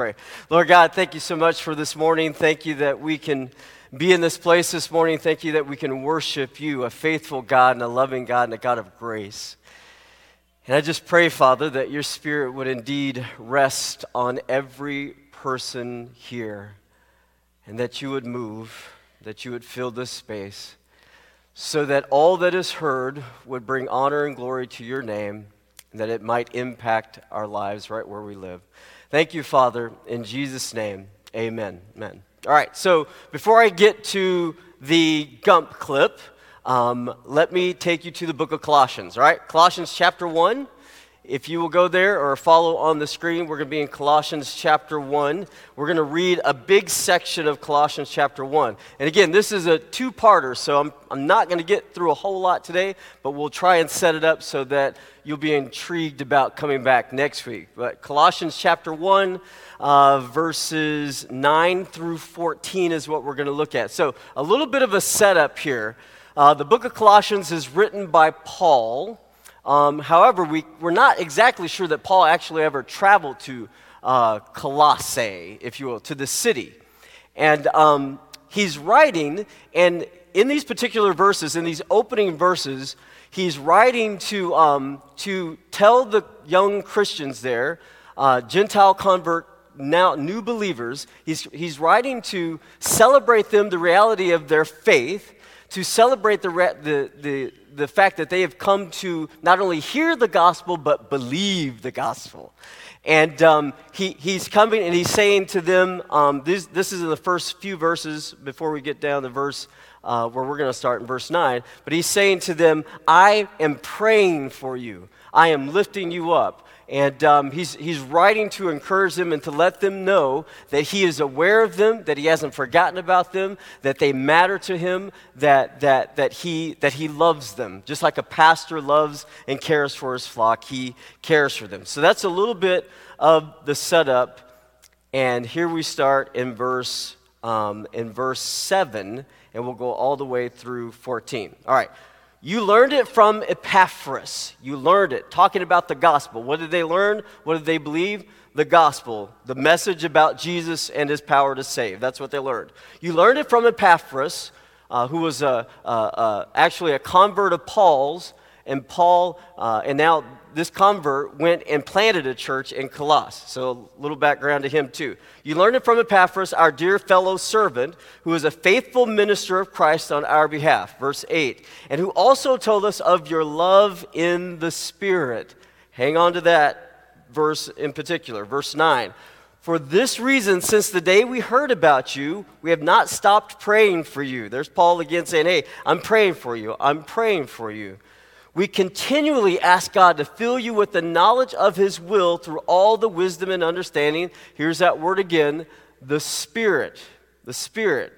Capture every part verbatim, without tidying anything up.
Pray. Lord God, thank you so much for this morning. Thank you that we can be in this place this morning. Thank you that we can worship you, a faithful God and a loving God and a God of grace. And I just pray, Father, that your spirit would indeed rest on every person here and that you would move, that you would fill this space so that all that is heard would bring honor and glory to your name and that it might impact our lives right where we live. Thank you, Father, in Jesus' name, amen. Amen. All right, so before I get to the Gump clip, um, let me take you to the book of Colossians, all right? Colossians chapter one, if you will go there or follow on the screen, we're going to be in Colossians chapter one. We're going to read a big section of Colossians chapter one. And again, this is a two-parter, so I'm, I'm not going to get through a whole lot today, but we'll try and set it up so that you'll be intrigued about coming back next week. But Colossians chapter one, uh, verses nine through fourteen is what we're going to look at. So a little bit of a setup here. Uh, the book of Colossians is written by Paul. Um, however, we, we're not exactly sure that Paul actually ever traveled to uh, Colossae, if you will, to the city. And um, he's writing, and in these particular verses, in these opening verses, he's writing to um, to tell the young Christians there, uh, Gentile convert, now new believers. He's he's writing to celebrate them the reality of their faith, to celebrate the the the the fact that they have come to not only hear the gospel but believe the gospel. And um, he he's coming and he's saying to them, um, this this is in the first few verses before we get down to verse. Uh, where we're going to start in verse nine, but he's saying to them, I am praying for you. I am lifting you up. And um, he's he's writing to encourage them and to let them know that he is aware of them, that he hasn't forgotten about them, that they matter to him, that that that he that he loves them. Just like a pastor loves and cares for his flock, he cares for them. So that's a little bit of the setup. And here we start in verse um, in verse seven. And we'll go all the way through fourteen. All right. You learned it from Epaphras. You learned it. Talking about the gospel. What did they learn? What did they believe? The gospel. The message about Jesus and his power to save. That's what they learned. You learned it from Epaphras, uh, who was a, a, a, actually a convert of Paul's. And Paul, uh, and now this convert went and planted a church in Colossae. So a little background to him too. You learned it from Epaphras, our dear fellow servant, who is a faithful minister of Christ on our behalf, verse eight, and who also told us of your love in the Spirit. Hang on to that verse in particular, verse nine. For this reason, since the day we heard about you, we have not stopped praying for you. There's Paul again saying, hey, I'm praying for you. I'm praying for you. We continually ask God to fill you with the knowledge of his will through all the wisdom and understanding. Here's that word again, the Spirit, the Spirit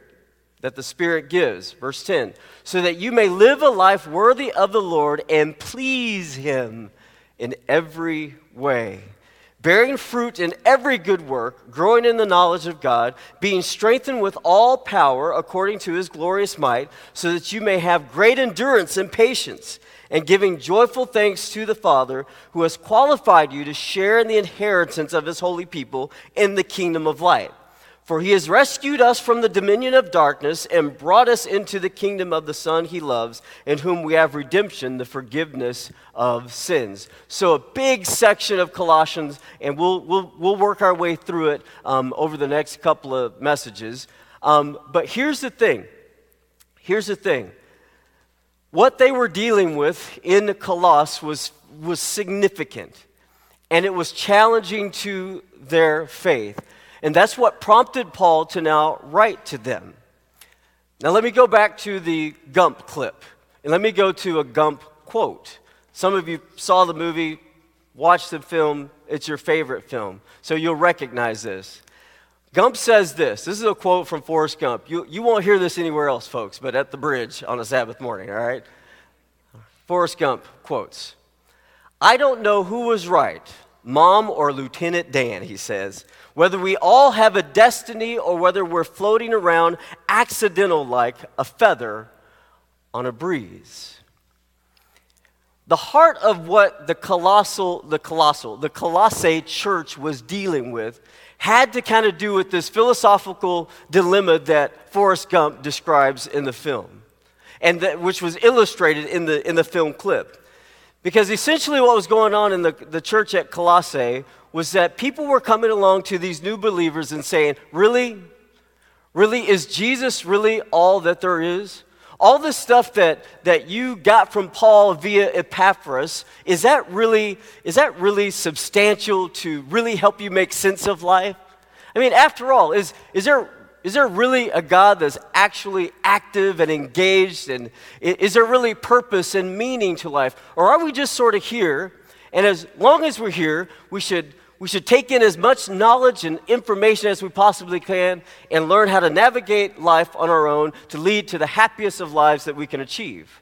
that the Spirit gives. Verse ten, so that you may live a life worthy of the Lord and please him in every way. Bearing fruit in every good work, growing in the knowledge of God, being strengthened with all power according to his glorious might, so that you may have great endurance and patience, and giving joyful thanks to the Father who has qualified you to share in the inheritance of his holy people in the kingdom of light. For he has rescued us from the dominion of darkness and brought us into the kingdom of the Son he loves, in whom we have redemption, the forgiveness of sins. So a big section of Colossians, and we'll we'll, we'll work our way through it um, over the next couple of messages. Um, but here's the thing. Here's the thing. What they were dealing with in Colossae was was significant, and it was challenging to their faith. And that's what prompted Paul to now write to them. Now let me go back to the Gump clip. And let me go to a Gump quote. Some of you saw the movie, watched the film. It's your favorite film. So you'll recognize this. Gump says this. This is a quote from Forrest Gump. You, you won't hear this anywhere else, folks, but at the bridge on a Sabbath morning, all right? Forrest Gump quotes, I don't know who was right, Mom or Lieutenant Dan, he says, whether we all have a destiny or whether we're floating around accidental like a feather on a breeze. The heart of what the Colossal, the Colossal, the Colossae church was dealing with had to kind of do with this philosophical dilemma that Forrest Gump describes in the film, and that, which was illustrated in the, in the film clip. Because essentially what was going on in the, the church at Colossae was that people were coming along to these new believers and saying, really? Really? Is Jesus really all that there is? All this stuff that, that you got from Paul via Epaphras, is that really, is that really substantial to really help you make sense of life? I mean, after all, is, is there... Is there really a God that's actually active and engaged? And is there really purpose and meaning to life? Or are we just sort of here? And as long as we're here, we should, we should take in as much knowledge and information as we possibly can and learn how to navigate life on our own to lead to the happiest of lives that we can achieve.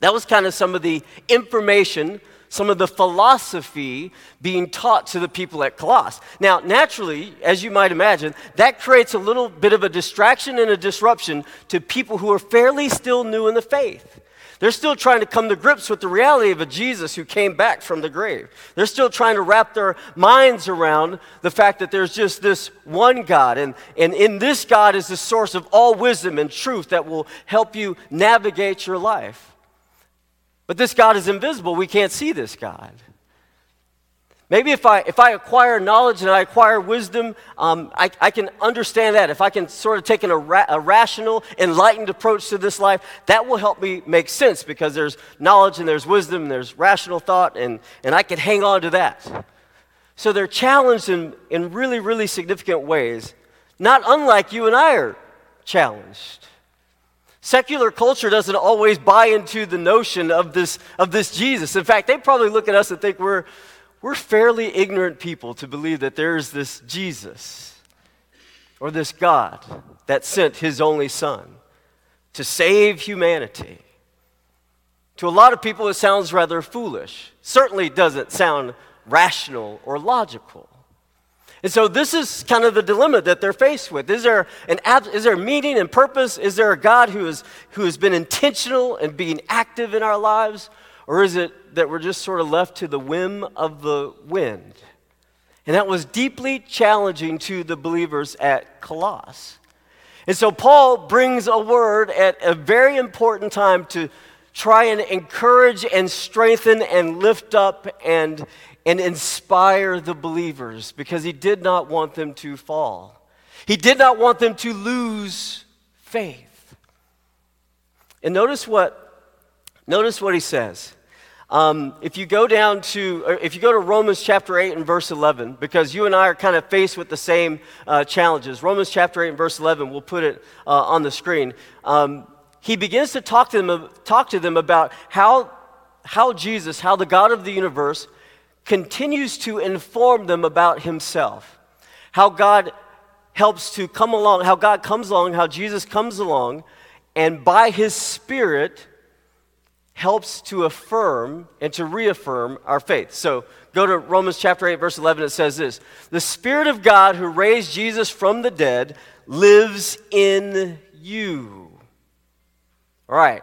That was kind of some of the information, some of the philosophy being taught to the people at Colossae. Now, naturally, as you might imagine, that creates a little bit of a distraction and a disruption to people who are fairly still new in the faith. They're still trying to come to grips with the reality of a Jesus who came back from the grave. They're still trying to wrap their minds around the fact that there's just this one God, and, and in this God is the source of all wisdom and truth that will help you navigate your life. But this God is invisible. We can't see this God. Maybe if I if I acquire knowledge and I acquire wisdom, um, I, I can understand that. If I can sort of take an, a, ra- a rational, enlightened approach to this life, that will help me make sense, because there's knowledge and there's wisdom and there's rational thought, and, and I can hang on to that. So they're challenged in, in really, really significant ways, not unlike you and I are challenged. Secular culture doesn't always buy into the notion of this of this Jesus. In fact, they probably look at us and think we're we're fairly ignorant people to believe that there's this Jesus or this God that sent his only son to save humanity. To a lot of people, it sounds rather foolish. Certainly doesn't sound rational or logical. And so this is kind of the dilemma that they're faced with. Is there an is there meaning and purpose? Is there a God who is who has been intentional and being active in our lives? Or is it that we're just sort of left to the whim of the wind? And that was deeply challenging to the believers at Colossae. And so Paul brings a word at a very important time to try and encourage and strengthen and lift up and and inspire the believers, because he did not want them to fall. He did not want them to lose faith. And notice what notice what he says. Um, if you go down to or if you go to Romans chapter eight and verse eleven, because you and I are kind of faced with the same uh, challenges. Romans chapter eight and verse eleven, we'll put it uh, on the screen. Um, he begins to talk to them talk to them about how how Jesus, how the God of the universe continues to inform them about himself, how God helps to come along, how God comes along, how Jesus comes along, and by his Spirit helps to affirm and to reaffirm our faith. So go to Romans chapter eight, verse eleven, it says this: the Spirit of God who raised Jesus from the dead lives in you. All right.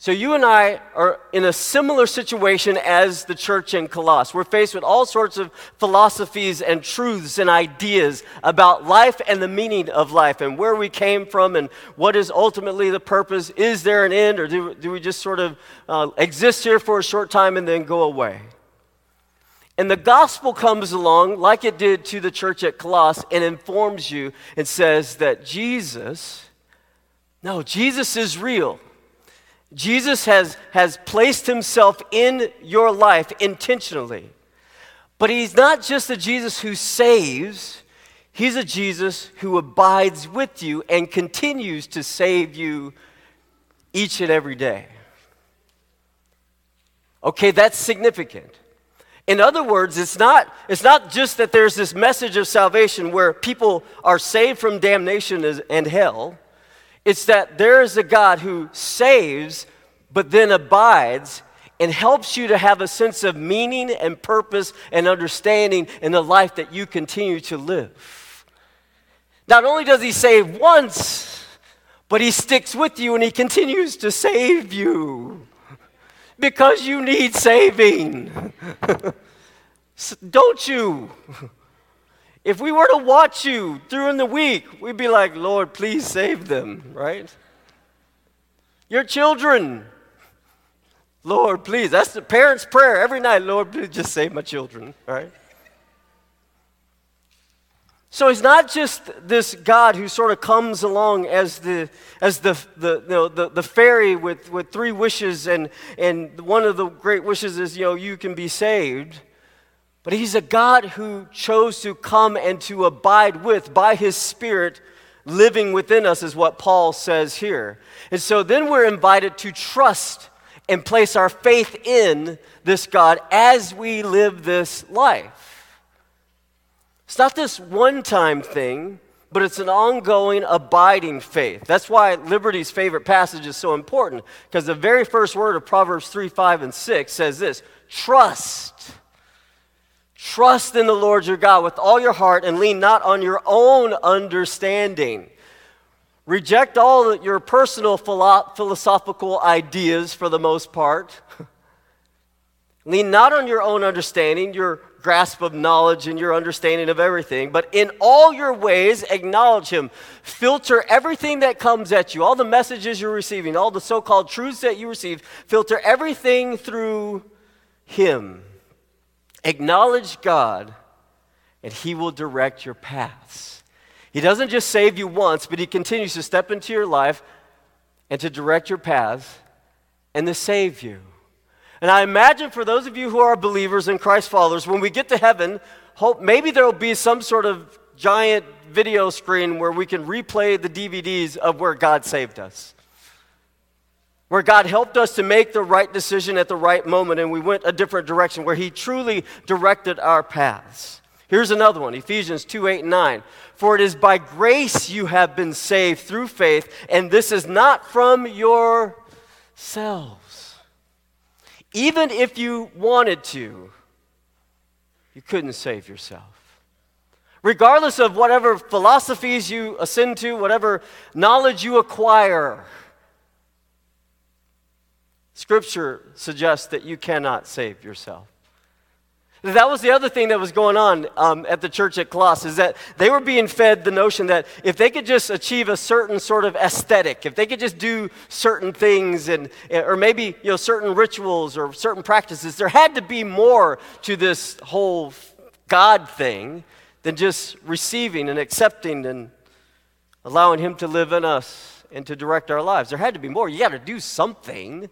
So you and I are in a similar situation as the church in Colossae. We're faced with all sorts of philosophies and truths and ideas about life and the meaning of life and where we came from and what is ultimately the purpose. Is there an end, or do, do we just sort of uh, exist here for a short time and then go away? And the gospel comes along like it did to the church at Colossae and informs you and says that Jesus, no, Jesus is real. Jesus has, has placed himself in your life intentionally. But he's not just a Jesus who saves. He's a Jesus who abides with you and continues to save you each and every day. Okay, that's significant. In other words, it's not, it's not just that there's this message of salvation where people are saved from damnation and hell. It's that there is a God who saves, but then abides and helps you to have a sense of meaning and purpose and understanding in the life that you continue to live. Not only does he save once, but he sticks with you and he continues to save you because you need saving. Don't you? If we were to watch you during the week, we'd be like, Lord, please save them, right? Your children, Lord, please. That's the parents' prayer every night. Lord, please just save my children, right? So he's not just this God who sort of comes along as the as the the you know the, the fairy with, with three wishes, and and one of the great wishes is, you know, you can be saved. But he's a God who chose to come and to abide with, by his Spirit, living within us, is what Paul says here. And so then we're invited to trust and place our faith in this God as we live this life. It's not this one-time thing, but it's an ongoing, abiding faith. That's why Liberty's favorite passage is so important, because the very first word of Proverbs three, five, and six says this: trust. Trust in the Lord your God with all your heart, and lean not on your own understanding. Reject all your personal philo- philosophical ideas for the most part. Lean not on your own understanding, your grasp of knowledge and your understanding of everything, but in all your ways acknowledge him. Filter everything that comes at you, all the messages you're receiving, all the so-called truths that you receive, filter everything through him. Acknowledge God, and he will direct your paths. He doesn't just save you once, but he continues to step into your life and to direct your paths and to save you. And I imagine for those of you who are believers and Christ followers, when we get to heaven, hope maybe there will be some sort of giant video screen where we can replay the D V Ds of where God saved us, where God helped us to make the right decision at the right moment, and we went a different direction, where he truly directed our paths. Here's another one, Ephesians two, eight, and nine. For it is by grace you have been saved through faith, and this is not from yourselves. Even if you wanted to, you couldn't save yourself. Regardless of whatever philosophies you ascend to, whatever knowledge you acquire, Scripture suggests that you cannot save yourself. That was the other thing that was going on um, at the church at Colossae, is that they were being fed the notion that if they could just achieve a certain sort of aesthetic, if they could just do certain things, and or maybe, you know, certain rituals or certain practices, there had to be more to this whole God thing than just receiving and accepting and allowing him to live in us and to direct our lives. There had to be more. You got to do something.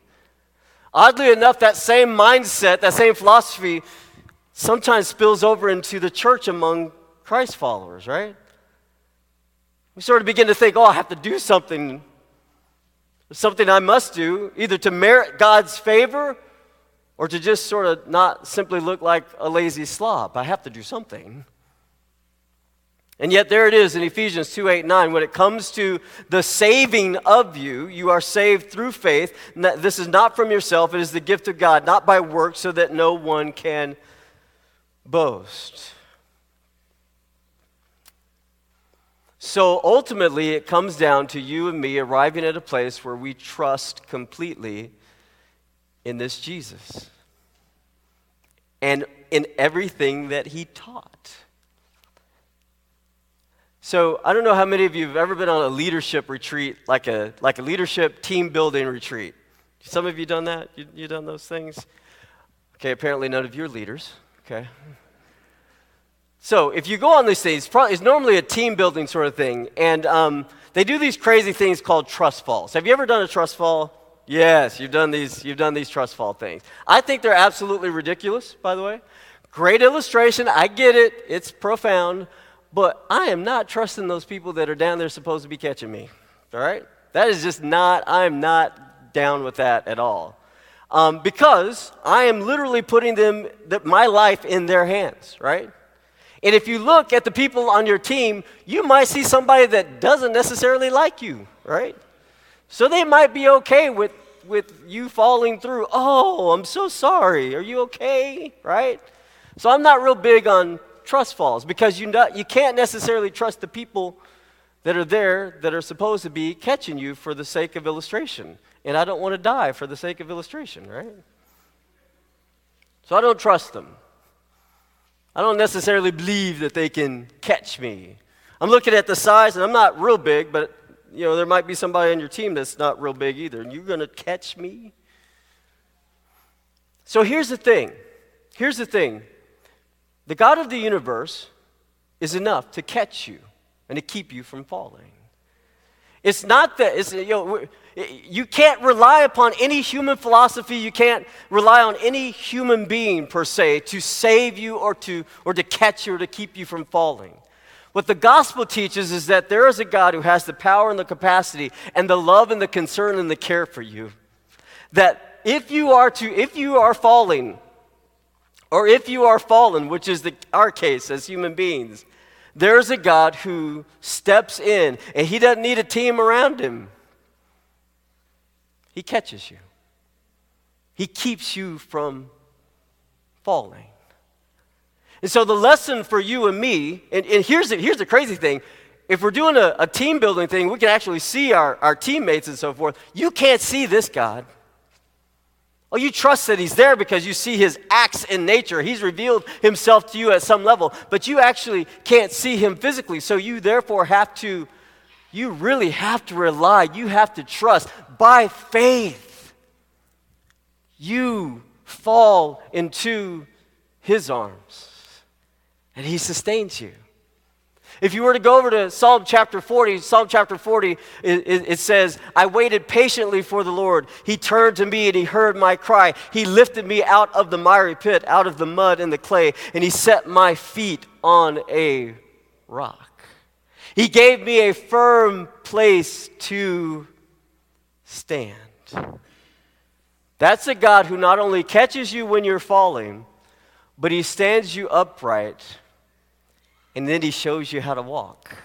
Oddly enough, that same mindset, that same philosophy, sometimes spills over into the church among Christ followers, right? We sort of begin to think, oh, I have to do something, something I must do, either to merit God's favor or to just sort of not simply look like a lazy slob. I have to do something. And yet there it is in Ephesians two, eight, nine. When it comes to the saving of you, you are saved through faith. This is not from yourself. It is the gift of God, not by works, so that no one can boast. So ultimately, it comes down to you and me arriving at a place where we trust completely in this Jesus and in everything that he taught. So I don't know how many of you have ever been on a leadership retreat, like a like a leadership team building retreat. Some of you done that? You, you done those things? Okay, apparently none of you are leaders. Okay. So if you go on these things, probably, it's normally a team building sort of thing, and um, they do these crazy things called trust falls. Have you ever done a trust fall? Yes, you've done these. You've done these trust fall things. I think they're absolutely ridiculous. By the way, great illustration. I get it. It's profound. But I am not trusting those people that are down there supposed to be catching me, all right? That is just not, I'm not down with that at all. Um, because I am literally putting them, the, my life in their hands, right? And if you look at the people on your team, you might see somebody that doesn't necessarily like you, right? So they might be okay with, with you falling through. Oh, I'm so sorry. Are you okay, right? So I'm not real big on trust falls, because you not, you can't necessarily trust the people that are there that are supposed to be catching you for the sake of illustration. And I don't want to die for the sake of illustration, right? So I don't trust them. I don't necessarily believe that they can catch me. I'm looking at the size, and I'm not real big, but you know, there might be somebody on your team that's not real big either, and you're going to catch me? So here's the thing. Here's the thing. The God of the universe is enough to catch you and to keep you from falling. It's not that, it's, you know, you can't rely upon any human philosophy. You can't rely on any human being, per se, to save you or to, or to catch you or to keep you from falling. What the gospel teaches is that there is a God who has the power and the capacity and the love and the concern and the care for you. That if you are to, if you are falling, or if you are fallen, which is the, our case as human beings, there's a God who steps in, and he doesn't need a team around him. He catches you. He keeps you from falling. And so the lesson for you and me, and, and here's, the, here's the crazy thing. If we're doing a, a team building thing, we can actually see our, our teammates and so forth. You can't see this God. Oh, you trust that he's there because you see his acts in nature. He's revealed himself to you at some level, but you actually can't see him physically. So you therefore have to, you really have to rely. You have to trust. By faith, you fall into his arms. And he sustains you. If you were to go over to Psalm chapter forty, Psalm chapter forty, it, it, it says, I waited patiently for the Lord. He turned to me and he heard my cry. He lifted me out of the miry pit, out of the mud and the clay, and he set my feet on a rock. He gave me a firm place to stand. That's a God who not only catches you when you're falling, but he stands you upright. And then he shows you how to walk.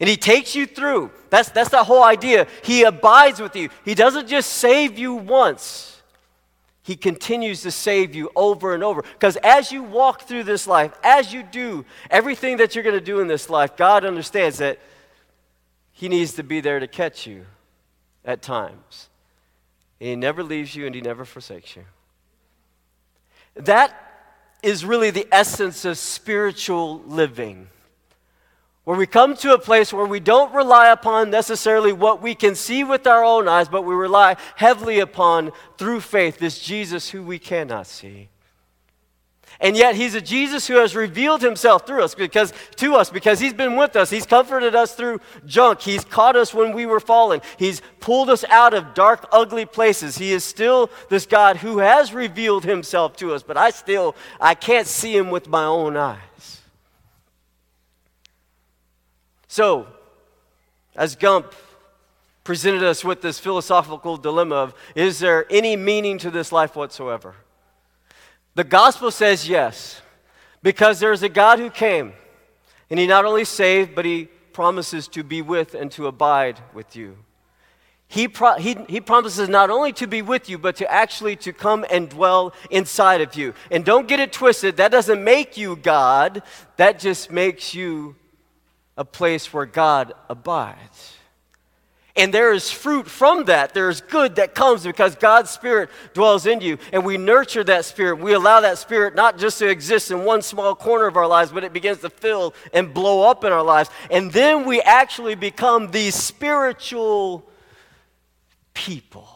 And he takes you through. That's, that's the whole idea. He abides with you. He doesn't just save you once. He continues to save you over and over. Because as you walk through this life, as you do everything that you're going to do in this life, God understands that he needs to be there to catch you at times. And he never leaves you and he never forsakes you. That is really the essence of spiritual living, where we come to a place where we don't rely upon necessarily what we can see with our own eyes, but we rely heavily upon, through faith, this Jesus who we cannot see. And yet he's a Jesus who has revealed himself through us, because to us, because he's been with us. He's comforted us through junk. He's caught us when we were fallen. He's pulled us out of dark, ugly places. He is still this God who has revealed himself to us, but I still, I can't see him with my own eyes. So, as Gump presented us with this philosophical dilemma of, is there any meaning to this life whatsoever? The gospel says yes, because there's a God who came, and he not only saved, but he promises to be with and to abide with you. He, pro- he, he promises not only to be with you, but to actually to come and dwell inside of you. And don't get it twisted. That doesn't make you God. That just makes you a place where God abides. And there is fruit from that. There is good that comes because God's Spirit dwells in you. And we nurture that Spirit. We allow that Spirit not just to exist in one small corner of our lives, but it begins to fill and blow up in our lives. And then we actually become these spiritual people.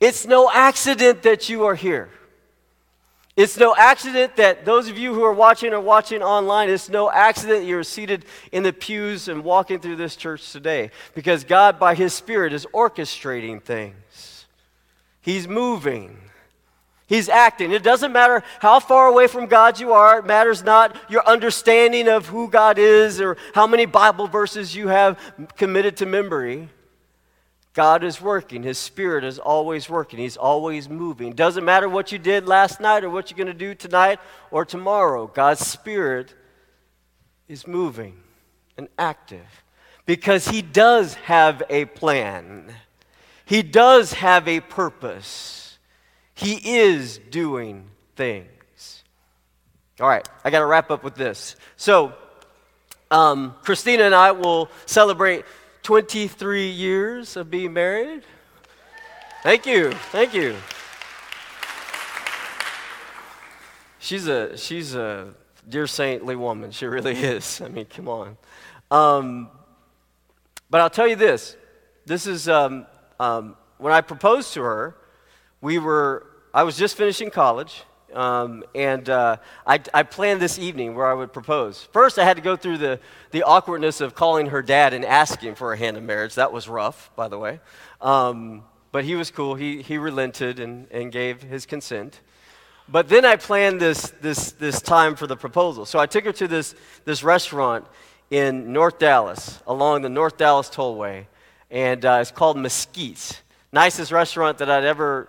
It's no accident that you are here. It's no accident that those of you who are watching are watching online. It's no accident you're seated in the pews and walking through this church today, because God, by his Spirit, is orchestrating things. He's moving. He's acting. It doesn't matter how far away from God you are. It matters not your understanding of who God is or how many Bible verses you have committed to memory. God is working. His Spirit is always working. He's always moving. Doesn't matter what you did last night or what you're going to do tonight or tomorrow. God's Spirit is moving and active because he does have a plan. He does have a purpose. He is doing things. All right, I got to wrap up with this. So, um, Christina and I will celebrate twenty-three years of being married. Thank you. Thank you. She's a she's a dear saintly woman. She really is. I mean, come on. Um, but I'll tell you this. This is um, um, when I proposed to her. We were. I was just finishing college, um, and uh, I, I planned this evening where I would propose. First, I had to go through the the awkwardness of calling her dad and asking for a hand in marriage. That was rough, by the way. Um, but he was cool. He he relented and, and gave his consent. But then I planned this this this time for the proposal. So I took her to this this restaurant in North Dallas, along the North Dallas Tollway, and uh, it's called Mesquite's. Nicest restaurant that I'd ever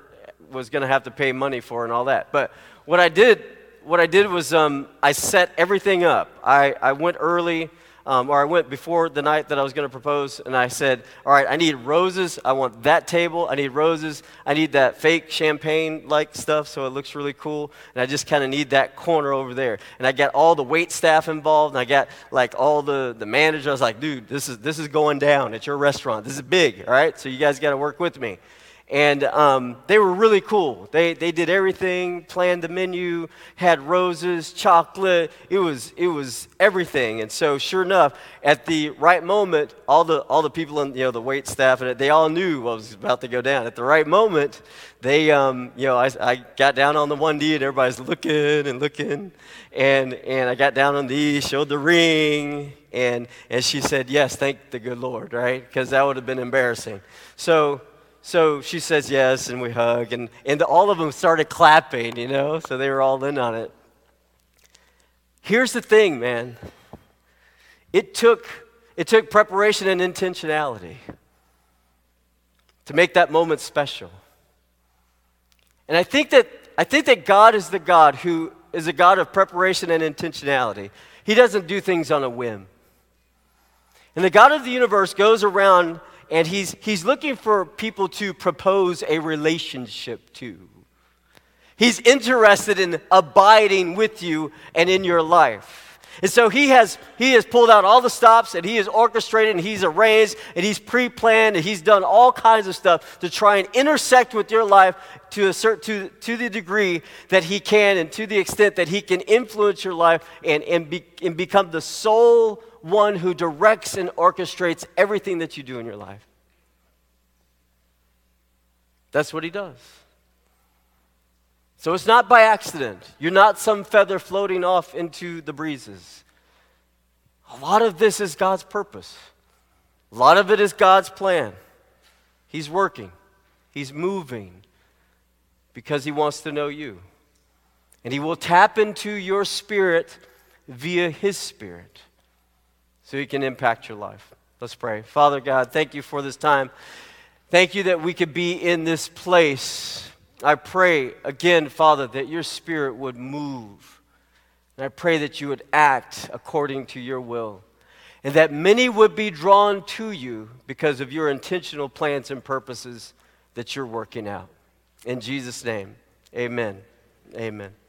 was going to have to pay money for and all that. But what I did, what I did was um, I set everything up. I, I went early, um, or I went before the night that I was going to propose, and I said, all right, I need roses. I want that table. I need roses. I need that fake champagne-like stuff so it looks really cool, and I just kind of need that corner over there. And I got all the wait staff involved, and I got like all the, the managers. I was like, dude, this is this is going down at your restaurant. This is big, all right? So you guys got to work with me. And um, they were really cool. They they did everything, planned the menu, had roses, chocolate. It was it was everything. And so, sure enough, at the right moment, all the all the people in, you know, the wait staff and it, they all knew what was about to go down. At the right moment, they um you know I, I got down on the one D and everybody's looking and looking, and and I got down on the E, showed the ring, and and she said yes, thank the good Lord, right? Because that would have been embarrassing. So. So she says yes, and we hug, and, and all of them started clapping, you know, so they were all in on it. Here's the thing, man. It took it took preparation and intentionality to make that moment special. And I think that I think that God is the God who is a God of preparation and intentionality. He doesn't do things on a whim. And the God of the universe goes around, and he's he's looking for people to propose a relationship to. He's interested in abiding with you and in your life. And so he has he has pulled out all the stops, and he has orchestrated, and he's arranged, and he's pre-planned, and he's done all kinds of stuff to try and intersect with your life to a cert, to to the degree that he can, and to the extent that he can influence your life and and, be, and become the sole one who directs and orchestrates everything that you do in your life. That's what he does. So it's not by accident. You're not some feather floating off into the breezes. A lot of this is God's purpose. A lot of it is God's plan. He's working. He's moving because he wants to know you. And he will tap into your spirit via his spirit so he can impact your life. Let's pray. Father God, thank you for this time. Thank you that we could be in this place. I pray again, Father, that your spirit would move. And I pray that you would act according to your will. And that many would be drawn to you because of your intentional plans and purposes that you're working out. In Jesus' name, amen. Amen.